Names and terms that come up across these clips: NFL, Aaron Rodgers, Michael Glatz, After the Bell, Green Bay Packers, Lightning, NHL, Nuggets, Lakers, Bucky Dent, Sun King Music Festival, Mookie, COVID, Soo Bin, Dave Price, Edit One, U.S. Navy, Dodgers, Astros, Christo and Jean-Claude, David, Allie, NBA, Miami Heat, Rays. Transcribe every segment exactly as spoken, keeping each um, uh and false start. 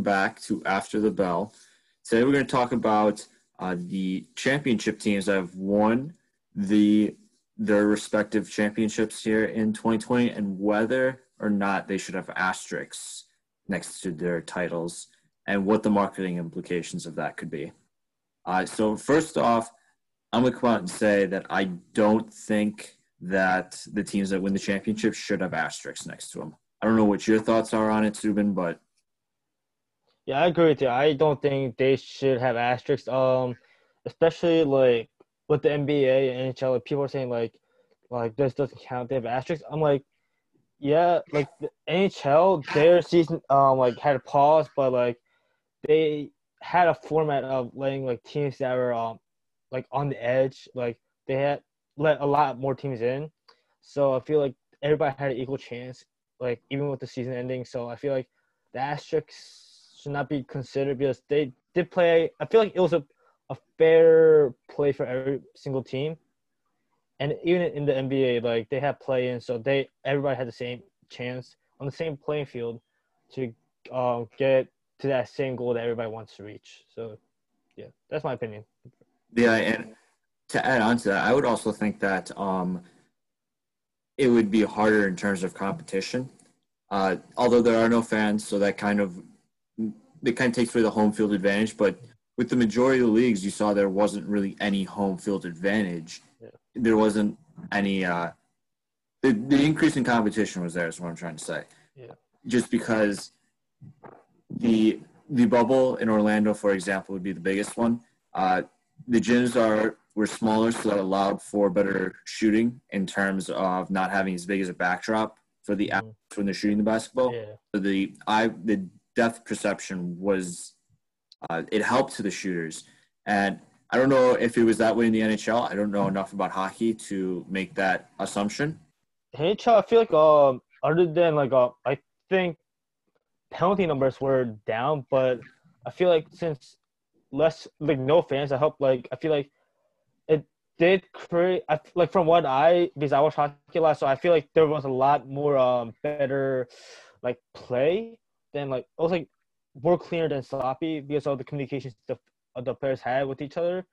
welcome back to After the Bell. Today we're going to talk about uh, the championship teams that have won the their respective championships here in twenty twenty and whether or not they should have asterisks next to their titles and what the marketing implications of that could be. Uh, so first off, I'm going to come out and say that I don't think that the teams that win the championship should have asterisks next to them. I don't know what your thoughts are on it, Subin, but... Yeah, I agree with you. I don't think they should have asterisks, um, especially, like, with the N B A and N H L. Like, people are saying, like, like this doesn't count. They have asterisks. I'm like, yeah, like, the N H L, their season, um, like, had a pause, but, like, they had a format of letting, like, teams that were, um, like, on the edge. Like, they had let a lot more teams in. So I feel like everybody had an equal chance, like, even with the season ending. So I feel like the asterisks should not be considered because they did play. I feel like it was a, a fair play for every single team. And even in the N B A, like, they had play-in, so they everybody had the same chance on the same playing field to um, get to that same goal that everybody wants to reach. So, yeah, that's my opinion. Yeah, and to add on to that, I would also think that um, – it would be harder in terms of competition, uh, although there are no fans, so that kind of it kind of takes away the home field advantage. But with the majority of the leagues, you saw there wasn't really any home field advantage. Yeah. There wasn't any. Uh, the, the increase in competition was there, is what I'm trying to say. Yeah. Just because the the bubble in Orlando, for example, would be the biggest one. Uh, the gyms are. Were smaller, so that allowed for better shooting in terms of not having as big as a backdrop for the mm. when they're shooting the basketball. Yeah. So the I the depth perception was uh, it helped to the shooters, and I don't know if it was that way in the N H L. I don't know enough about hockey to make that assumption. N H L, I feel like um other than like uh, I think penalty numbers were down, but I feel like since less like no fans, I hope like I feel like. Did create I, like from what I because I watched hockey a lot, so I feel like there was a lot more um better like play than like it was like more cleaner than sloppy because of the communications the the players had with each other,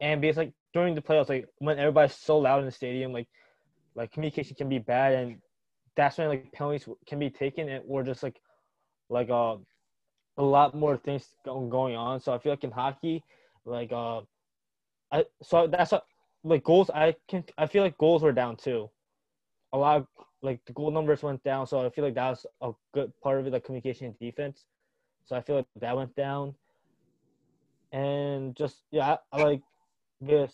and because like during the playoffs like when everybody's so loud in the stadium like like communication can be bad, and that's when like penalties can be taken and or just like like uh, a lot more things going on. So I feel like in hockey like uh. I, so that's what, like goals. I can I feel like goals were down too. A lot of, like the goal numbers went down, so I feel like that was a good part of it, like communication and defense. So I feel like that went down, and just yeah, I, I like this.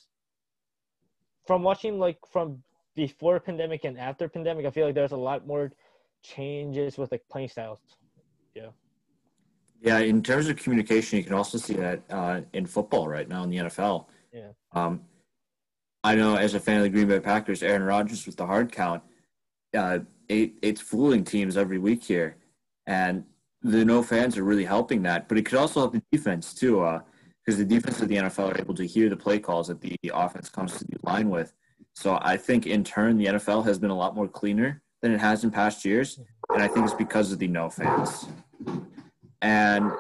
From watching like from before pandemic and after pandemic, I feel like there's a lot more changes with like playing styles. Yeah. Yeah, in terms of communication, you can also see that uh, in football right now in the N F L. Yeah. Um, I know as a fan of the Green Bay Packers, Aaron Rodgers with the hard count, uh, it, it's fooling teams every week here. And the no fans are really helping that. But it could also help the defense too uh, because the defense of the N F L are able to hear the play calls that the offense comes to the line with. So I think in turn the N F L has been a lot more cleaner than it has in past years. And I think it's because of the no fans. And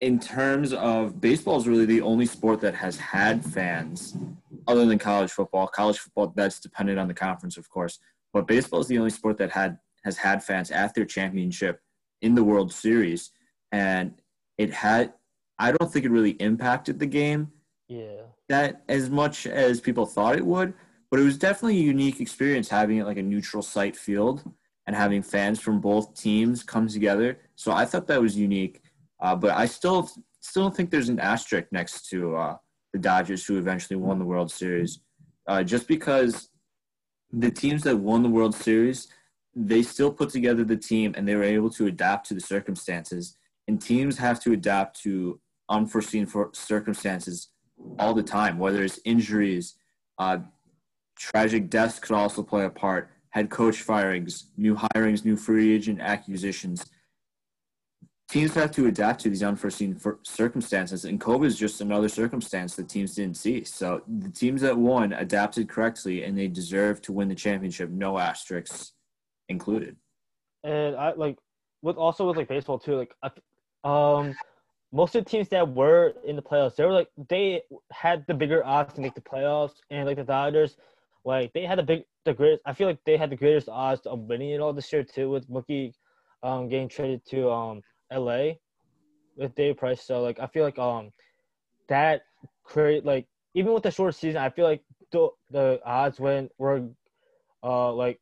in terms of baseball is really the only sport that has had fans other than college football. College football, that's dependent on the conference, of course. But baseball is the only sport that had has had fans at their championship in the World Series. And it had – I don't think it really impacted the game yeah. that as much as people thought it would. But it was definitely a unique experience having it like a neutral site field and having fans from both teams come together. So I thought that was unique. Uh, but I still still don't think there's an asterisk next to uh, the Dodgers, who eventually won the World Series, uh, just because the teams that won the World Series, they still put together the team and they were able to adapt to the circumstances. And teams have to adapt to unforeseen for circumstances all the time, whether it's injuries, uh, tragic deaths could also play a part, head coach firings, new hirings, new free agent acquisitions. Teams have to adapt to these unforeseen circumstances, and COVID is just another circumstance that teams didn't see. So the teams that won adapted correctly, and they deserve to win the championship, no asterisks included. And I like with also with like baseball too, like um, most of the teams that were in the playoffs, they were like they had the bigger odds to make the playoffs, and like the Dodgers, like they had the big the greatest. I feel like they had the greatest odds of winning it all this year too, with Mookie um getting traded to um L A with Dave Price. So like I feel like um that create like even with the short season, I feel like the the odds went were uh like.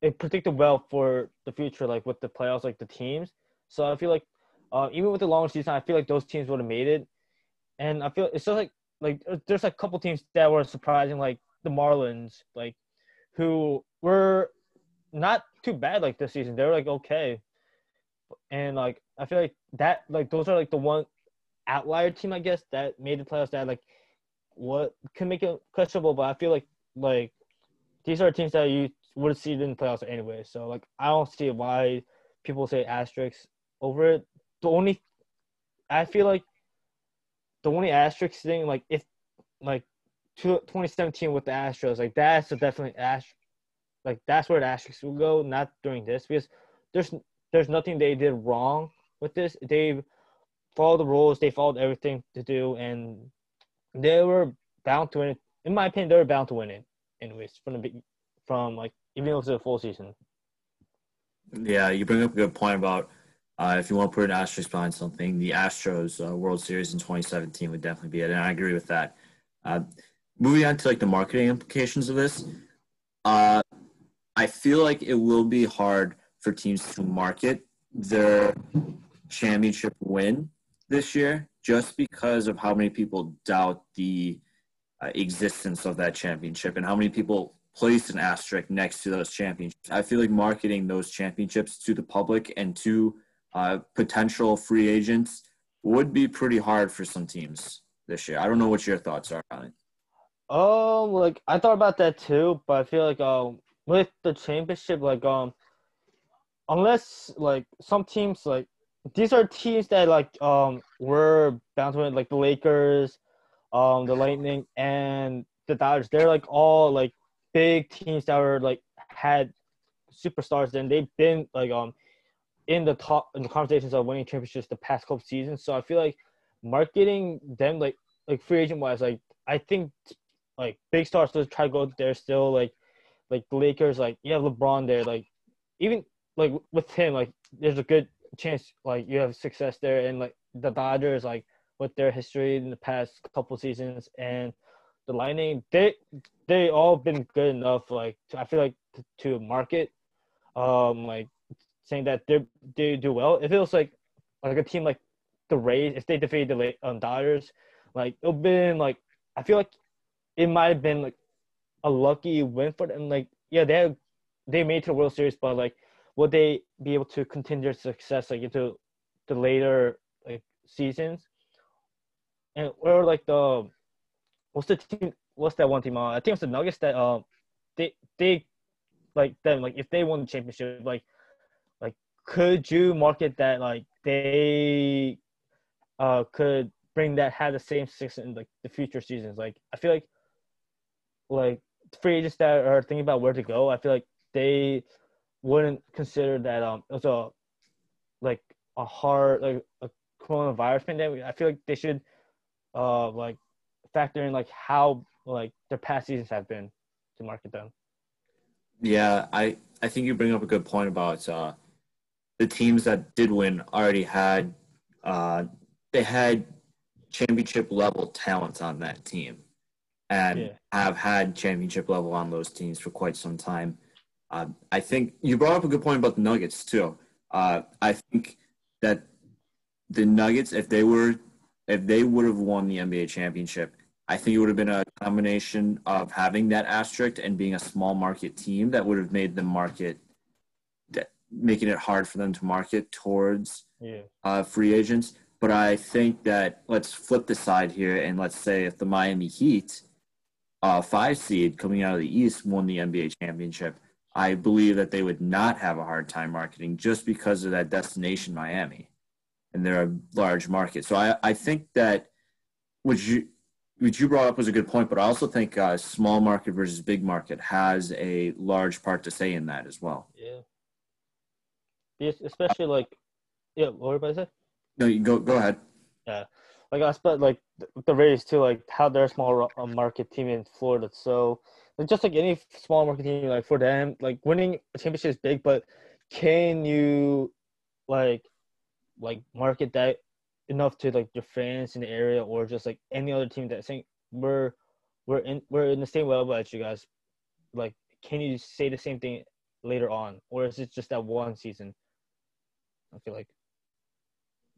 It predicted well for the future, like with the playoffs, like the teams. So I feel like uh, even with the long season, I feel like those teams would have made it. And I feel it's just like like there's a couple teams that were surprising, like the Marlins, like who were not too bad like this season. They were like okay, and like I feel like that like those are like the one outlier team I guess that made the playoffs that like what can make it questionable. But I feel like like these are teams that you would see it in the playoffs anyway. So, like, I don't see why people say asterisks over it. The only – I feel like the only asterisk thing, like, if – like, twenty seventeen with the Astros, like, that's a definitely asterisk. Like, that's where the asterisks will go, not during this, because there's there's nothing they did wrong with this. They followed the rules. They followed everything to do, and they were bound to win it. In my opinion, they were bound to win it anyways from the – from, like, even though it's a full season. Yeah, you bring up a good point about uh, if you want to put an asterisk behind something, the Astros uh, World Series in twenty seventeen would definitely be it, and I agree with that. Uh, moving on to, like, the marketing implications of this, uh, I feel like it will be hard for teams to market their championship win this year just because of how many people doubt the uh, existence of that championship and how many people place an asterisk next to those championships. I feel like marketing those championships to the public and to uh, potential free agents would be pretty hard for some teams this year. I don't know what your thoughts are on it. Oh, um, like I thought about that too, but I feel like um with the championship, like um unless like some teams like these are teams that like um were bound to win, like the Lakers, um the Lightning, and the Dodgers. They're like all like big teams that were like had superstars, and they've been like um in the top in the conversations of winning championships the past couple seasons. So I feel like marketing them like like free agent wise, like I think like big stars still try to go there still like like the Lakers, like you have LeBron there, like even like with him, like there's a good chance like you have success there, and like the Dodgers like with their history in the past couple seasons and the Lightning, they they all been good enough. Like to, I feel like to, to market, um, like saying that they they do well. If it was like like a team like the Rays, if they defeated the um, Dodgers, like it would been like I feel like it might have been like a lucky win for them. Like yeah, they had, they made it to the World Series, but like would they be able to continue their success like into the later like seasons, and or like the What's the team? What's that one team? Uh, I think it's the Nuggets that um, they they like them like if they won the championship, like like could you market that like they uh could bring that had the same success in like the future seasons? Like I feel like like free agents that are thinking about where to go, I feel like they wouldn't consider that um it was a like a hard like a coronavirus pandemic. I feel like they should uh like. factor in like how like their past seasons have been to market them. Yeah, I, I think you bring up a good point about uh, the teams that did win already had uh, they had championship level talent on that team, and yeah. have had championship level on those teams for quite some time. Uh, I think you brought up a good point about the Nuggets too. Uh, I think that the Nuggets, if they were if they would have won the N B A championship, I think it would have been a combination of having that asterisk and being a small market team that would have made them market, making it hard for them to market towards yeah. uh, free agents. But I think that let's flip the side here and let's say if the Miami Heat, uh, five seed coming out of the East, won the N B A championship, I believe that they would not have a hard time marketing just because of that destination, Miami. And they're a large market. So I, I think that what you, what you brought up was a good point, but I also think uh, small market versus big market has a large part to say in that as well. Yeah. especially like, yeah. What did I say? No, you go. Go ahead. Yeah, like I spent like the Rays too. Like how they're a small market team in Florida, so just like any small market team, like for them, like winning a championship is big, but can you like like market that enough to like your fans in the area or just like any other team that's saying we're we're in we're in the same level as you guys? Like, can you say the same thing later on, or is it just that one season? I feel like.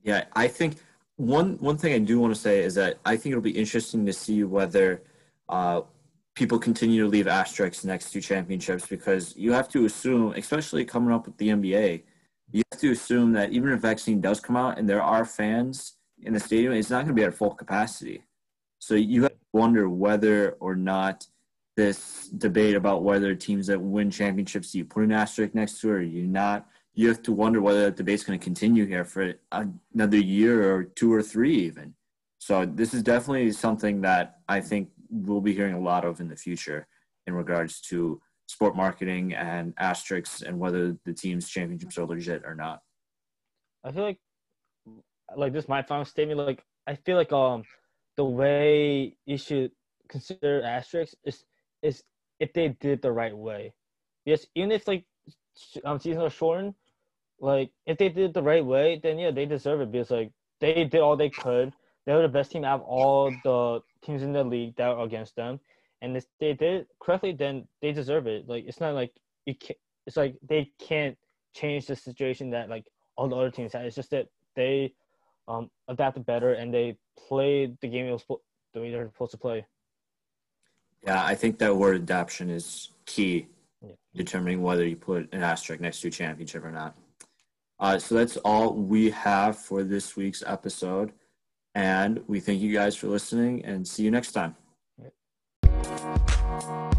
Yeah, I think one one thing I do want to say is that I think it'll be interesting to see whether uh, people continue to leave asterisks next to championships, because you have to assume, especially coming up with the N B A, you have to assume that even if vaccine does come out and there are fans in the stadium, it's not going to be at full capacity. So you have to wonder whether or not this debate about whether teams that win championships, do you put an asterisk next to it or do you not? You have to wonder whether that debate's going to continue here for another year or two or three even. So this is definitely something that I think we'll be hearing a lot of in the future in regards to sport marketing and asterisks and whether the team's championships are legit or not. I feel like, like this is my final statement. Like I feel like um the way you should consider asterisks is is if they did it the right way. Yes, even if like um seasons are shortened, like if they did it the right way, then yeah, they deserve it because like they did all they could. They were the best team out of all the teams in the league that were against them. And if they did it correctly, then they deserve it. Like it's not like you can't, it's like they can't change the situation that like all the other teams had. It's just that they um, adapted better and they played the game it was the way they were supposed to play. Yeah, I think that word adaption is key yeah. determining whether you put an asterisk next to a championship or not. Uh, so that's all we have for this week's episode. And we thank you guys for listening and see you next time. Thank you.